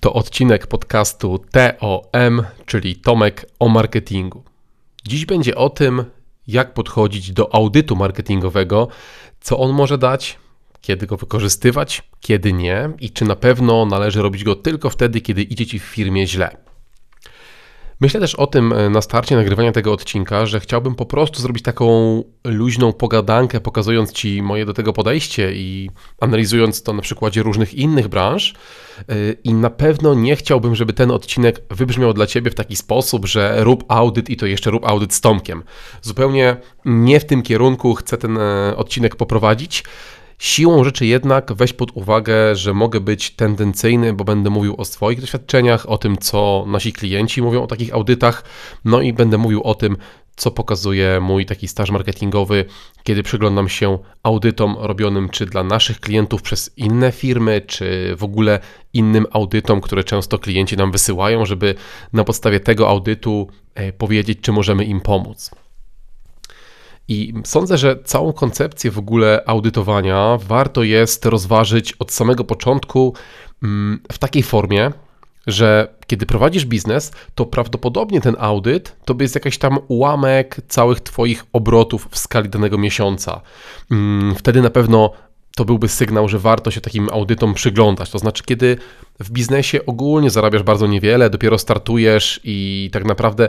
To odcinek podcastu TOM, czyli Tomek o marketingu. Dziś będzie o tym, jak podchodzić do audytu marketingowego, co on może dać, kiedy go wykorzystywać, kiedy nie i czy na pewno należy robić go tylko wtedy, kiedy idzie Ci w firmie źle. Myślę też o tym na starcie nagrywania tego odcinka, że chciałbym po prostu zrobić taką luźną pogadankę, pokazując Ci moje do tego podejście i analizując to na przykładzie różnych innych branż. I na pewno nie chciałbym, żeby ten odcinek wybrzmiał dla Ciebie w taki sposób, że rób audyt i to jeszcze rób audyt z Tomkiem. Zupełnie nie w tym kierunku chcę ten odcinek poprowadzić. Siłą rzeczy jednak weź pod uwagę, że mogę być tendencyjny, bo będę mówił o swoich doświadczeniach, o tym, co nasi klienci mówią o takich audytach, no i będę mówił o tym, co pokazuje mój taki staż marketingowy, kiedy przyglądam się audytom robionym czy dla naszych klientów przez inne firmy, czy w ogóle innym audytom, które często klienci nam wysyłają, żeby na podstawie tego audytu powiedzieć, czy możemy im pomóc. I sądzę, że całą koncepcję w ogóle audytowania warto jest rozważyć od samego początku w takiej formie, że kiedy prowadzisz biznes, to prawdopodobnie ten audyt to jest jakiś tam ułamek całych Twoich obrotów w skali danego miesiąca. Wtedy na pewno to byłby sygnał, że warto się takim audytom przyglądać. To znaczy, kiedy w biznesie ogólnie zarabiasz bardzo niewiele, dopiero startujesz i tak naprawdę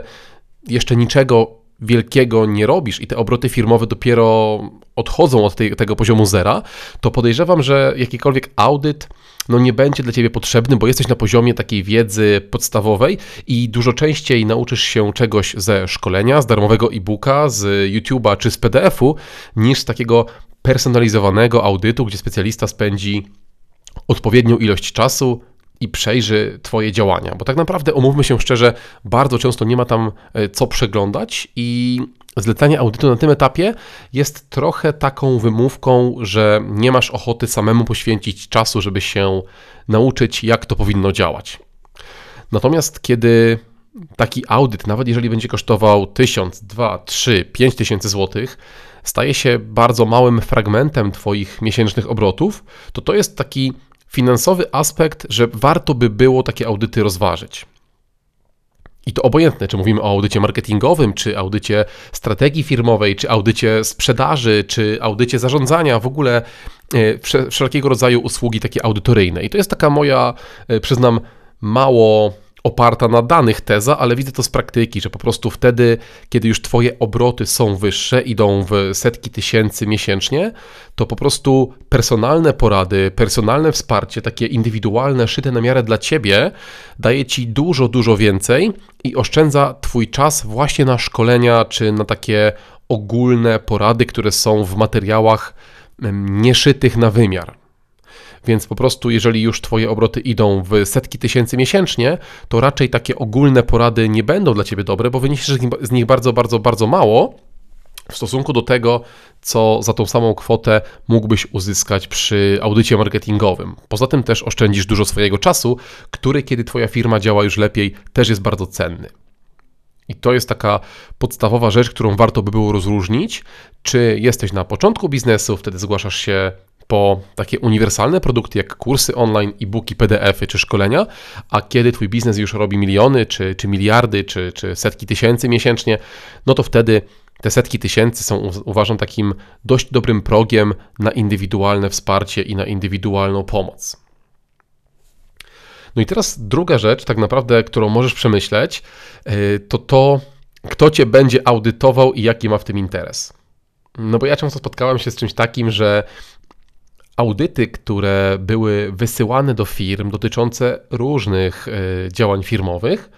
jeszcze niczego wielkiego nie robisz i te obroty firmowe dopiero odchodzą od tego poziomu zera, to podejrzewam, że jakikolwiek audyt nie będzie dla Ciebie potrzebny, bo jesteś na poziomie takiej wiedzy podstawowej i dużo częściej nauczysz się czegoś ze szkolenia, z darmowego e-booka, z YouTube'a czy z PDF-u, niż z takiego personalizowanego audytu, gdzie specjalista spędzi odpowiednią ilość czasu i przejrzy Twoje działania, bo tak naprawdę, omówmy się szczerze, bardzo często nie ma tam co przeglądać i zlecanie audytu na tym etapie jest trochę taką wymówką, że nie masz ochoty samemu poświęcić czasu, żeby się nauczyć, jak to powinno działać. Natomiast kiedy taki audyt, nawet jeżeli będzie kosztował 1000, 2, 3, 5000 złotych, staje się bardzo małym fragmentem Twoich miesięcznych obrotów, to jest taki finansowy aspekt, że warto by było takie audyty rozważyć. I to obojętne, czy mówimy o audycie marketingowym, czy audycie strategii firmowej, czy audycie sprzedaży, czy audycie zarządzania, w ogóle wszelkiego rodzaju usługi takie audytoryjne. I to jest taka moja, przyznam, mało oparta na danych teza, ale widzę to z praktyki, że po prostu wtedy, kiedy już Twoje obroty są wyższe, idą w setki tysięcy miesięcznie, to po prostu personalne porady, personalne wsparcie, takie indywidualne, szyte na miarę dla Ciebie, daje Ci dużo, dużo więcej i oszczędza Twój czas właśnie na szkolenia czy na takie ogólne porady, które są w materiałach nieszytych na wymiar. Więc po prostu, jeżeli już Twoje obroty idą w setki tysięcy miesięcznie, to raczej takie ogólne porady nie będą dla Ciebie dobre, bo wyniesiesz z nich bardzo, bardzo, bardzo mało w stosunku do tego, co za tą samą kwotę mógłbyś uzyskać przy audycie marketingowym. Poza tym też oszczędzisz dużo swojego czasu, który, kiedy Twoja firma działa już lepiej, też jest bardzo cenny. I to jest taka podstawowa rzecz, którą warto by było rozróżnić. Czy jesteś na początku biznesu, wtedy zgłaszasz się po takie uniwersalne produkty jak kursy online, e-booki, PDF-y czy szkolenia, a kiedy Twój biznes już robi miliony, czy miliardy, czy setki tysięcy miesięcznie, to wtedy te setki tysięcy są, uważam, takim dość dobrym progiem na indywidualne wsparcie i na indywidualną pomoc. I teraz druga rzecz, tak naprawdę, którą możesz przemyśleć, to kto Cię będzie audytował i jaki ma w tym interes. Bo ja często spotkałem się z czymś takim, że audyty, które były wysyłane do firm dotyczące różnych działań firmowych,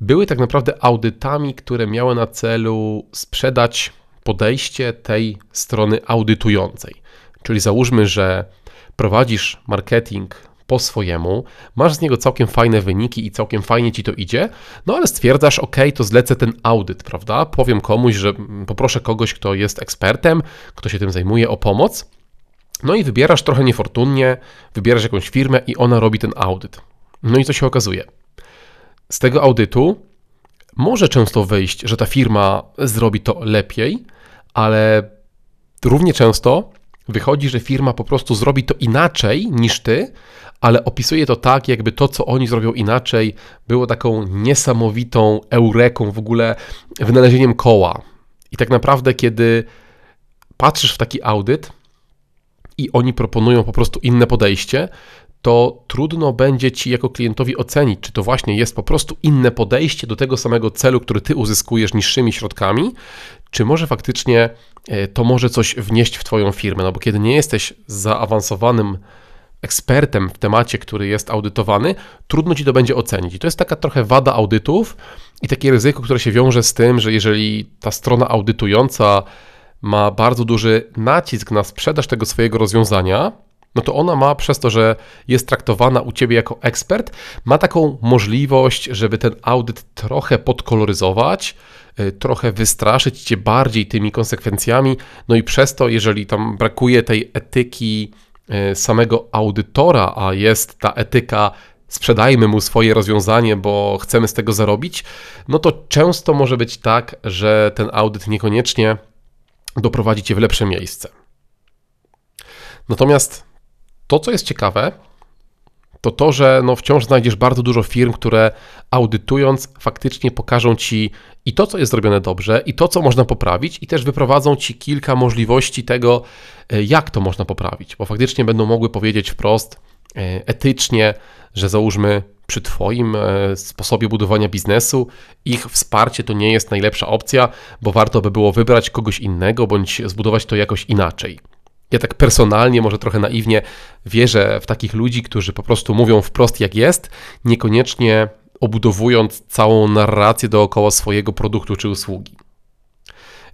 były tak naprawdę audytami, które miały na celu sprzedać podejście tej strony audytującej. Czyli załóżmy, że prowadzisz marketing po swojemu, masz z niego całkiem fajne wyniki i całkiem fajnie Ci to idzie, ale stwierdzasz, ok, to zlecę ten audyt, prawda? Powiem komuś, że poproszę kogoś, kto jest ekspertem, kto się tym zajmuje, o pomoc. I wybierasz trochę niefortunnie, wybierasz jakąś firmę i ona robi ten audyt. I co się okazuje? Z tego audytu może często wyjść, że ta firma zrobi to lepiej, ale równie często wychodzi, że firma po prostu zrobi to inaczej niż ty, ale opisuję to tak, jakby to, co oni zrobią inaczej, było taką niesamowitą eureką, w ogóle wynalezieniem koła. I tak naprawdę, kiedy patrzysz w taki audyt i oni proponują po prostu inne podejście, to trudno będzie Ci jako klientowi ocenić, czy to właśnie jest po prostu inne podejście do tego samego celu, który Ty uzyskujesz niższymi środkami, czy może faktycznie to może coś wnieść w Twoją firmę. No bo kiedy nie jesteś zaawansowanym ekspertem w temacie, który jest audytowany, trudno Ci to będzie ocenić. I to jest taka trochę wada audytów i takie ryzyko, które się wiąże z tym, że jeżeli ta strona audytująca ma bardzo duży nacisk na sprzedaż tego swojego rozwiązania, no to ona ma, przez to, że jest traktowana u Ciebie jako ekspert, ma taką możliwość, żeby ten audyt trochę podkoloryzować, trochę wystraszyć Cię bardziej tymi konsekwencjami, no i przez to, jeżeli tam brakuje tej etyki samego audytora, a jest ta etyka sprzedajmy mu swoje rozwiązanie, bo chcemy z tego zarobić, no to często może być tak, że ten audyt niekoniecznie doprowadzi Cię w lepsze miejsce. Natomiast to, co jest ciekawe, to to, że wciąż znajdziesz bardzo dużo firm, które audytując faktycznie pokażą Ci i to, co jest zrobione dobrze, i to, co można poprawić, i też wyprowadzą Ci kilka możliwości tego, jak to można poprawić, bo faktycznie będą mogły powiedzieć wprost, etycznie, że załóżmy przy Twoim sposobie budowania biznesu ich wsparcie to nie jest najlepsza opcja, bo warto by było wybrać kogoś innego bądź zbudować to jakoś inaczej. Ja tak personalnie, może trochę naiwnie wierzę w takich ludzi, którzy po prostu mówią wprost jak jest, niekoniecznie obudowując całą narrację dookoła swojego produktu czy usługi.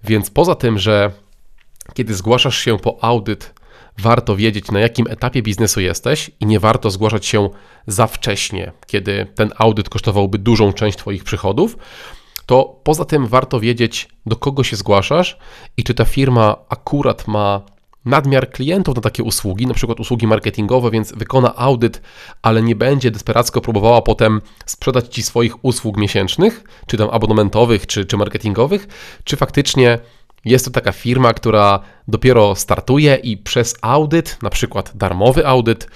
Więc poza tym, że kiedy zgłaszasz się po audyt, warto wiedzieć, na jakim etapie biznesu jesteś i nie warto zgłaszać się za wcześnie, kiedy ten audyt kosztowałby dużą część Twoich przychodów, to poza tym warto wiedzieć, do kogo się zgłaszasz i czy ta firma akurat ma nadmiar klientów na takie usługi, na przykład usługi marketingowe, więc wykona audyt, ale nie będzie desperacko próbowała potem sprzedać Ci swoich usług miesięcznych, czy tam abonamentowych, czy marketingowych, czy faktycznie jest to taka firma, która dopiero startuje i przez audyt, na przykład darmowy audyt,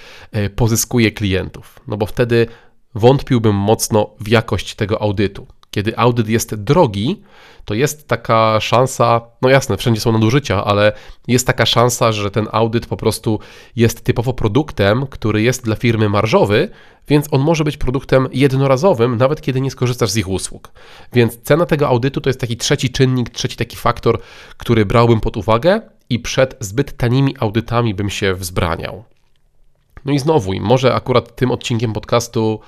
pozyskuje klientów. No bo wtedy wątpiłbym mocno w jakość tego audytu. Kiedy audyt jest drogi, to jest taka szansa, no jasne, wszędzie są nadużycia, ale jest taka szansa, że ten audyt po prostu jest typowo produktem, który jest dla firmy marżowy, więc on może być produktem jednorazowym, nawet kiedy nie skorzystasz z ich usług. Więc cena tego audytu to jest taki trzeci czynnik, trzeci taki faktor, który brałbym pod uwagę i przed zbyt tanimi audytami bym się wzbraniał. No i znowu, może akurat tym odcinkiem podcastu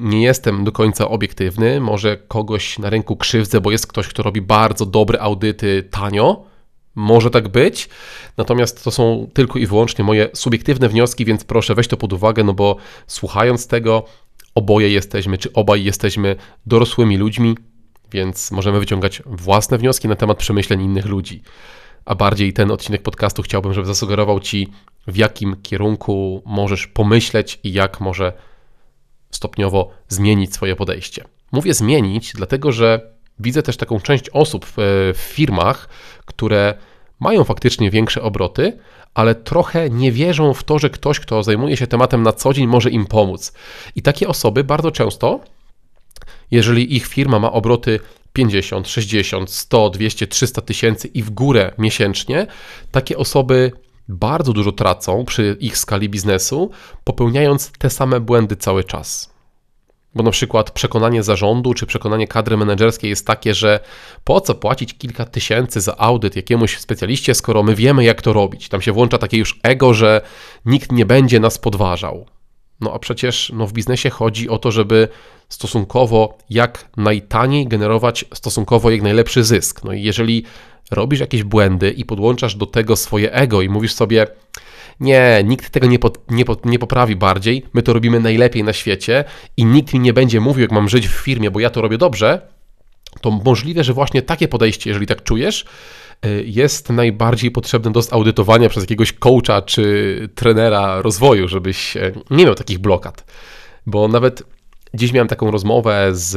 nie jestem do końca obiektywny, może kogoś na rynku krzywdzę, bo jest ktoś, kto robi bardzo dobre audyty tanio, może tak być, natomiast to są tylko i wyłącznie moje subiektywne wnioski, więc proszę weź to pod uwagę, no bo słuchając tego oboje jesteśmy, czy obaj jesteśmy dorosłymi ludźmi, więc możemy wyciągać własne wnioski na temat przemyśleń innych ludzi. A bardziej ten odcinek podcastu chciałbym, żeby zasugerował Ci, w jakim kierunku możesz pomyśleć i jak może stopniowo zmienić swoje podejście. Mówię zmienić, dlatego że widzę też taką część osób w firmach, które mają faktycznie większe obroty, ale trochę nie wierzą w to, że ktoś, kto zajmuje się tematem na co dzień, może im pomóc. I takie osoby bardzo często, jeżeli ich firma ma obroty 50, 60, 100, 200, 300 tysięcy i w górę miesięcznie, takie osoby bardzo dużo tracą przy ich skali biznesu, popełniając te same błędy cały czas. Bo na przykład przekonanie zarządu czy przekonanie kadry menedżerskiej jest takie, że po co płacić kilka tysięcy za audyt jakiemuś specjaliście, skoro my wiemy, jak to robić. Tam się włącza takie już ego, że nikt nie będzie nas podważał. No a przecież w biznesie chodzi o to, żeby stosunkowo jak najtaniej generować stosunkowo jak najlepszy zysk. No i jeżeli robisz jakieś błędy i podłączasz do tego swoje ego i mówisz sobie nie, nikt tego nie poprawi bardziej, my to robimy najlepiej na świecie i nikt mi nie będzie mówił, jak mam żyć w firmie, bo ja to robię dobrze, to możliwe, że właśnie takie podejście, jeżeli tak czujesz, jest najbardziej potrzebne do audytowania przez jakiegoś coacha czy trenera rozwoju, żebyś nie miał takich blokad. Bo nawet Dziś miałem taką rozmowę z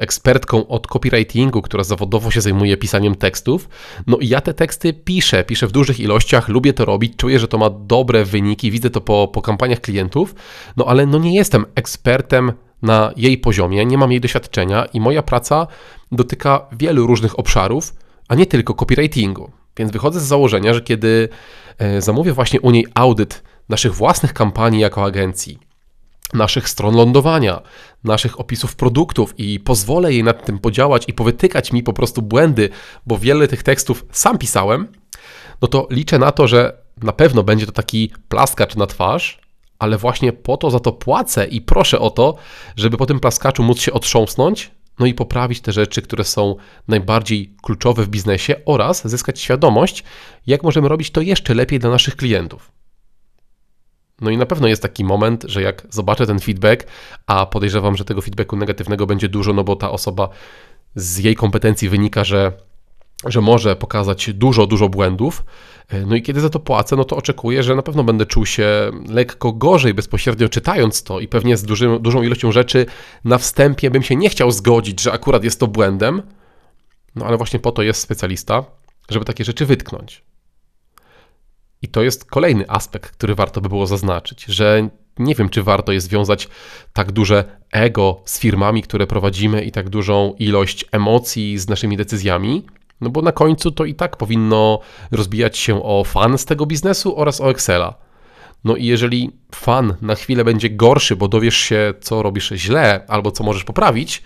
ekspertką od copywritingu, która zawodowo się zajmuje pisaniem tekstów. No i ja te teksty piszę w dużych ilościach, lubię to robić, czuję, że to ma dobre wyniki, widzę to po kampaniach klientów, no ale no nie jestem ekspertem na jej poziomie, nie mam jej doświadczenia i moja praca dotyka wielu różnych obszarów, a nie tylko copywritingu. Więc wychodzę z założenia, że kiedy zamówię właśnie u niej audyt naszych własnych kampanii jako agencji, naszych stron lądowania, naszych opisów produktów i pozwolę jej nad tym podziałać i powytykać mi po prostu błędy, bo wiele tych tekstów sam pisałem, no to liczę na to, że na pewno będzie to taki plaskacz na twarz, ale właśnie po to za to płacę i proszę o to, żeby po tym plaskaczu móc się otrząsnąć, no i poprawić te rzeczy, które są najbardziej kluczowe w biznesie oraz zyskać świadomość, jak możemy robić to jeszcze lepiej dla naszych klientów. No i na pewno jest taki moment, że jak zobaczę ten feedback, a podejrzewam, że tego feedbacku negatywnego będzie dużo, no bo ta osoba z jej kompetencji wynika, że może pokazać dużo błędów. No i kiedy za to płacę, no to oczekuję, że na pewno będę czuł się lekko gorzej bezpośrednio czytając to i pewnie z dużą ilością rzeczy na wstępie bym się nie chciał zgodzić, że akurat jest to błędem. No ale właśnie po to jest specjalista, żeby takie rzeczy wytknąć. I to jest kolejny aspekt, który warto by było zaznaczyć, że nie wiem, czy warto jest wiązać tak duże ego z firmami, które prowadzimy i tak dużą ilość emocji z naszymi decyzjami, no bo na końcu to i tak powinno rozbijać się o fan z tego biznesu oraz o Excela. No i jeżeli fan na chwilę będzie gorszy, bo dowiesz się, co robisz źle albo co możesz poprawić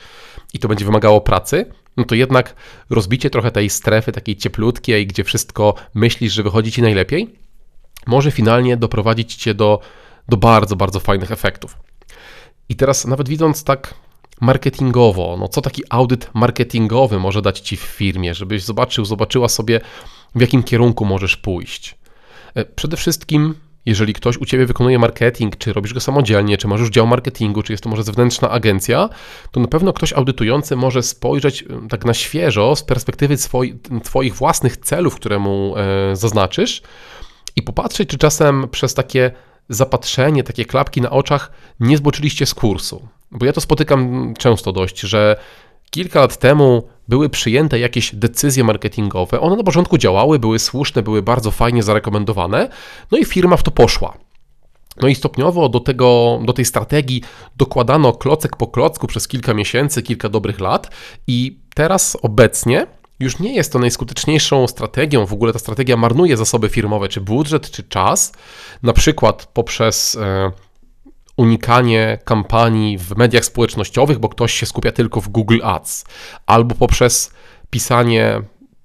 i to będzie wymagało pracy, no to jednak rozbicie trochę tej strefy takiej cieplutkiej, gdzie wszystko myślisz, że wychodzi ci najlepiej, może finalnie doprowadzić cię do bardzo fajnych efektów. I teraz nawet widząc tak marketingowo, no co taki audyt marketingowy może dać ci w firmie, żebyś zobaczyła sobie, w jakim kierunku możesz pójść. Przede wszystkim, jeżeli ktoś u ciebie wykonuje marketing, czy robisz go samodzielnie, czy masz już dział marketingu, czy jest to może zewnętrzna agencja, to na pewno ktoś audytujący może spojrzeć tak na świeżo z perspektywy twoich własnych celów, które mu zaznaczysz, i popatrzeć, czy czasem przez takie zapatrzenie, takie klapki na oczach nie zboczyliście z kursu. Bo ja to spotykam często dość, że kilka lat temu były przyjęte jakieś decyzje marketingowe, one na początku działały, były słuszne, były bardzo fajnie zarekomendowane, no i firma w to poszła. No i stopniowo do tej strategii dokładano klocek po klocku przez kilka miesięcy, kilka dobrych lat i teraz obecnie już nie jest to najskuteczniejszą strategią, w ogóle ta strategia marnuje zasoby firmowe, czy budżet, czy czas, na przykład poprzez unikanie kampanii w mediach społecznościowych, bo ktoś się skupia tylko w Google Ads, albo poprzez pisanie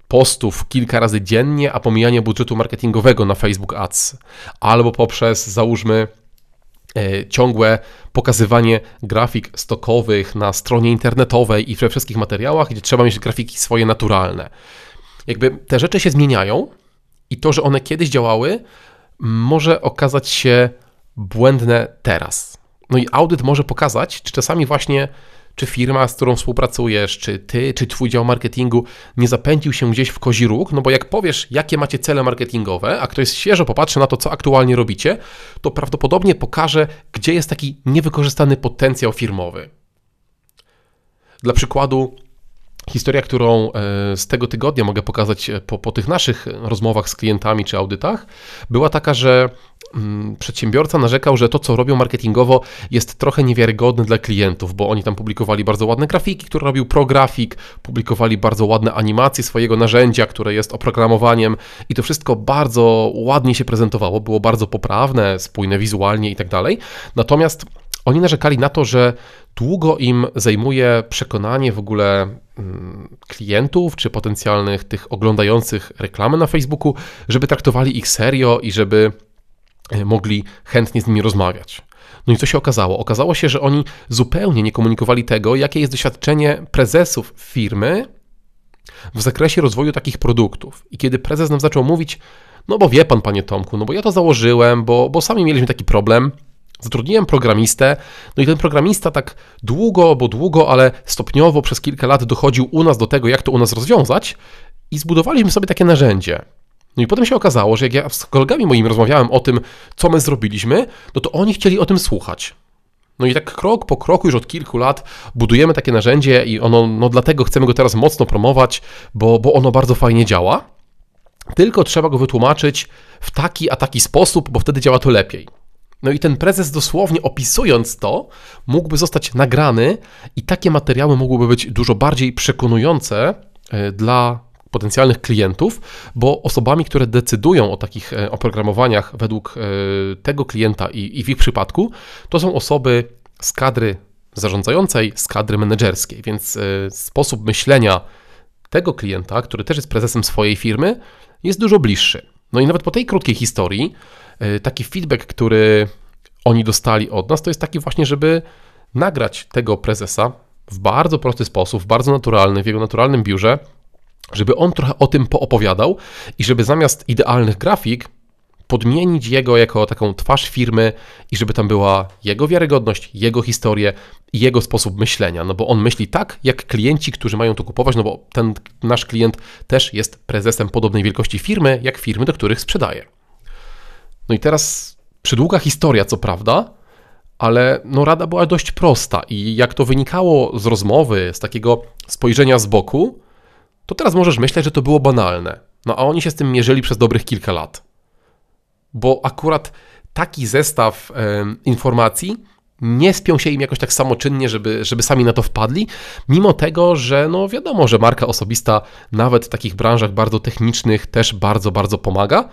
postów kilka razy dziennie, a pomijanie budżetu marketingowego na Facebook Ads, albo poprzez, załóżmy, ciągłe pokazywanie grafik stokowych na stronie internetowej i we wszystkich materiałach, gdzie trzeba mieć grafiki swoje naturalne. Jakby te rzeczy się zmieniają i to, że one kiedyś działały, może okazać się błędne teraz. No i audyt może pokazać, czy czasami właśnie, czy firma, z którą współpracujesz, czy ty, czy twój dział marketingu nie zapędził się gdzieś w kozi róg, no bo jak powiesz, jakie macie cele marketingowe, a ktoś świeżo popatrzy na to, co aktualnie robicie, to prawdopodobnie pokaże, gdzie jest taki niewykorzystany potencjał firmowy. Dla przykładu, historia, którą z tego tygodnia mogę pokazać po tych naszych rozmowach z klientami czy audytach, była taka, że przedsiębiorca narzekał, że to, co robią marketingowo, jest trochę niewiarygodne dla klientów, bo oni tam publikowali bardzo ładne grafiki, które robił ProGrafik, publikowali bardzo ładne animacje swojego narzędzia, które jest oprogramowaniem i to wszystko bardzo ładnie się prezentowało, było bardzo poprawne, spójne wizualnie i tak dalej. Natomiast oni narzekali na to, że długo im zajmuje przekonanie w ogóle klientów czy potencjalnych tych oglądających reklamy na Facebooku, żeby traktowali ich serio i żeby mogli chętnie z nimi rozmawiać. No i co się okazało? Okazało się, że oni zupełnie nie komunikowali tego, jakie jest doświadczenie prezesów firmy w zakresie rozwoju takich produktów. I kiedy prezes nam zaczął mówić, no bo wie pan, panie Tomku, no bo ja to założyłem, bo sami mieliśmy taki problem, zatrudniłem programistę, no i ten programista tak długo, ale stopniowo przez kilka lat dochodził u nas do tego, jak to u nas rozwiązać i zbudowaliśmy sobie takie narzędzie. No i potem się okazało, że jak ja z kolegami moimi rozmawiałem o tym, co my zrobiliśmy, no to oni chcieli o tym słuchać. No i tak krok po kroku już od kilku lat budujemy takie narzędzie i ono, no dlatego chcemy go teraz mocno promować, bo ono bardzo fajnie działa. Tylko trzeba go wytłumaczyć w taki a taki sposób, bo wtedy działa to lepiej. No i ten prezes dosłownie opisując to, mógłby zostać nagrany i takie materiały mogłyby być dużo bardziej przekonujące dla potencjalnych klientów, bo osobami, które decydują o takich oprogramowaniach według tego klienta i w ich przypadku, to są osoby z kadry zarządzającej, z kadry menedżerskiej, więc sposób myślenia tego klienta, który też jest prezesem swojej firmy, jest dużo bliższy. No i nawet po tej krótkiej historii taki feedback, który oni dostali od nas, to jest taki właśnie, żeby nagrać tego prezesa w bardzo prosty sposób, w bardzo naturalny, w jego naturalnym biurze, żeby on trochę o tym poopowiadał i żeby zamiast idealnych grafik podmienić jego jako taką twarz firmy i żeby tam była jego wiarygodność, jego historię i jego sposób myślenia, no bo on myśli tak jak klienci, którzy mają to kupować, no bo ten nasz klient też jest prezesem podobnej wielkości firmy, jak firmy, do których sprzedaje. No i teraz przydługa historia, co prawda, ale no rada była dość prosta i jak to wynikało z rozmowy, z takiego spojrzenia z boku, to teraz możesz myśleć, że to było banalne. No a oni się z tym mierzyli przez dobrych kilka lat. Bo akurat taki zestaw informacji nie spiął się im jakoś tak samoczynnie, żeby sami na to wpadli, mimo tego, że no wiadomo, że marka osobista nawet w takich branżach bardzo technicznych też bardzo, bardzo pomaga.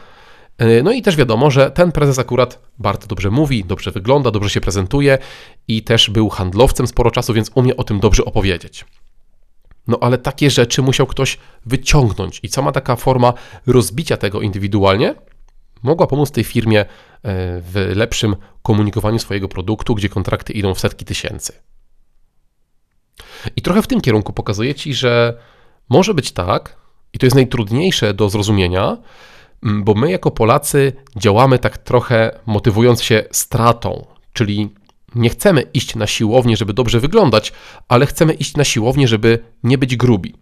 No i też wiadomo, że ten prezes akurat bardzo dobrze mówi, dobrze wygląda, dobrze się prezentuje i też był handlowcem sporo czasu, więc umie o tym dobrze opowiedzieć. No ale takie rzeczy musiał ktoś wyciągnąć i sama taka forma rozbicia tego indywidualnie mogła pomóc tej firmie w lepszym komunikowaniu swojego produktu, gdzie kontrakty idą w setki tysięcy. I trochę w tym kierunku pokazuję Ci, że może być tak, i to jest najtrudniejsze do zrozumienia, bo my jako Polacy działamy tak trochę motywując się stratą, czyli nie chcemy iść na siłownię, żeby dobrze wyglądać, ale chcemy iść na siłownię, żeby nie być grubi.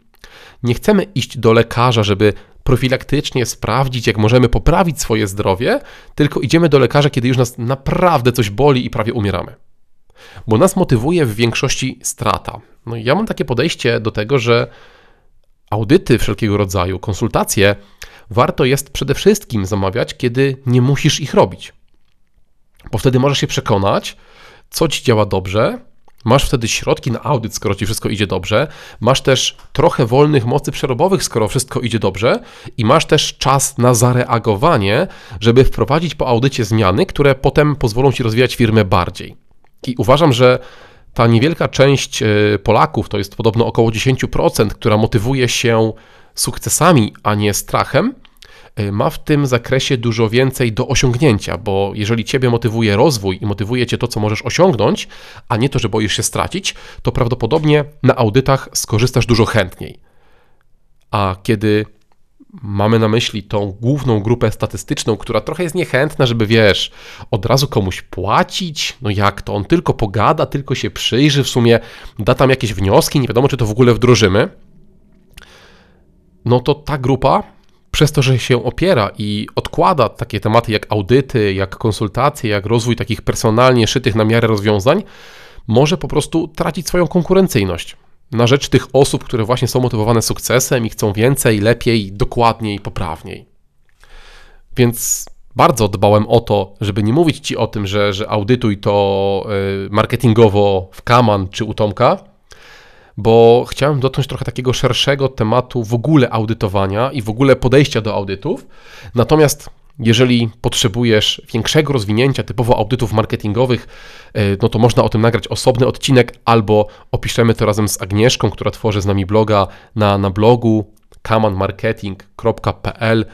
Nie chcemy iść do lekarza, żeby profilaktycznie sprawdzić, jak możemy poprawić swoje zdrowie, tylko idziemy do lekarza, kiedy już nas naprawdę coś boli i prawie umieramy. Bo nas motywuje w większości strata. No i ja mam takie podejście do tego, że audyty wszelkiego rodzaju, konsultacje warto jest przede wszystkim zamawiać, kiedy nie musisz ich robić. Bo wtedy możesz się przekonać, co Ci działa dobrze, masz wtedy środki na audyt, skoro Ci wszystko idzie dobrze, masz też trochę wolnych mocy przerobowych, skoro wszystko idzie dobrze i masz też czas na zareagowanie, żeby wprowadzić po audycie zmiany, które potem pozwolą Ci rozwijać firmę bardziej. I uważam, że ta niewielka część Polaków, to jest podobno około 10%, która motywuje się sukcesami, a nie strachem, ma w tym zakresie dużo więcej do osiągnięcia, bo jeżeli Ciebie motywuje rozwój i motywuje Cię to, co możesz osiągnąć, a nie to, że boisz się stracić, to prawdopodobnie na audytach skorzystasz dużo chętniej. A kiedy mamy na myśli tą główną grupę statystyczną, która trochę jest niechętna, żeby wiesz, od razu komuś płacić, no jak to, on tylko pogada, tylko się przyjrzy, w sumie da tam jakieś wnioski, nie wiadomo, czy to w ogóle wdrożymy, no to ta grupa przez to, że się opiera i odkłada takie tematy jak audyty, jak konsultacje, jak rozwój takich personalnie szytych na miarę rozwiązań, może po prostu tracić swoją konkurencyjność na rzecz tych osób, które właśnie są motywowane sukcesem i chcą więcej, lepiej, dokładniej, poprawniej. Więc bardzo dbałem o to, żeby nie mówić Ci o tym, że audytuj to marketingowo w Kaman czy u Tomka, bo chciałem dotknąć trochę takiego szerszego tematu w ogóle audytowania i w ogóle podejścia do audytów. Natomiast jeżeli potrzebujesz większego rozwinięcia typowo audytów marketingowych, no to można o tym nagrać osobny odcinek albo opiszemy to razem z Agnieszką, która tworzy z nami bloga na blogu kamanmarketing.pl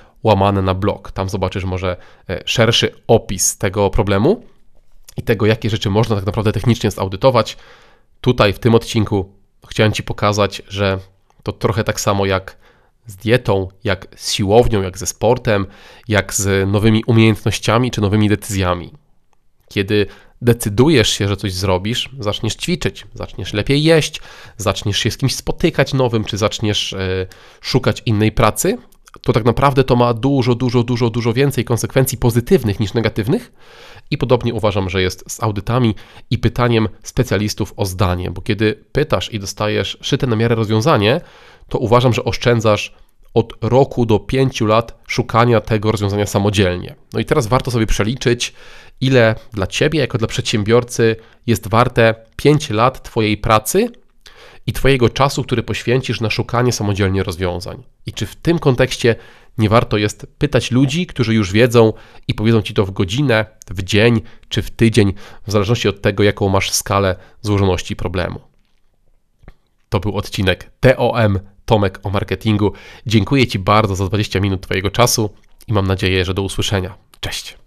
/blog. Tam zobaczysz może szerszy opis tego problemu i tego, jakie rzeczy można tak naprawdę technicznie zaudytować. Tutaj w tym odcinku chciałem Ci pokazać, że to trochę tak samo jak z dietą, jak z siłownią, jak ze sportem, jak z nowymi umiejętnościami czy nowymi decyzjami. Kiedy decydujesz się, że coś zrobisz, zaczniesz ćwiczyć, zaczniesz lepiej jeść, zaczniesz się z kimś spotykać nowym, czy zaczniesz szukać innej pracy, to tak naprawdę to ma dużo więcej konsekwencji pozytywnych niż negatywnych I podobnie uważam, że jest z audytami i pytaniem specjalistów o zdanie, bo kiedy pytasz i dostajesz szyte na miarę rozwiązanie, to uważam, że oszczędzasz od roku do 5 lat szukania tego rozwiązania samodzielnie. No i teraz warto sobie przeliczyć, ile dla Ciebie jako dla przedsiębiorcy jest warte 5 lat Twojej pracy i Twojego czasu, który poświęcisz na szukanie samodzielnie rozwiązań. I czy w tym kontekście nie warto jest pytać ludzi, którzy już wiedzą i powiedzą Ci to w godzinę, w dzień czy w tydzień, w zależności od tego, jaką masz skalę złożoności problemu. To był odcinek TOM, Tomek o marketingu. Dziękuję Ci bardzo za 20 minut Twojego czasu i mam nadzieję, że do usłyszenia. Cześć!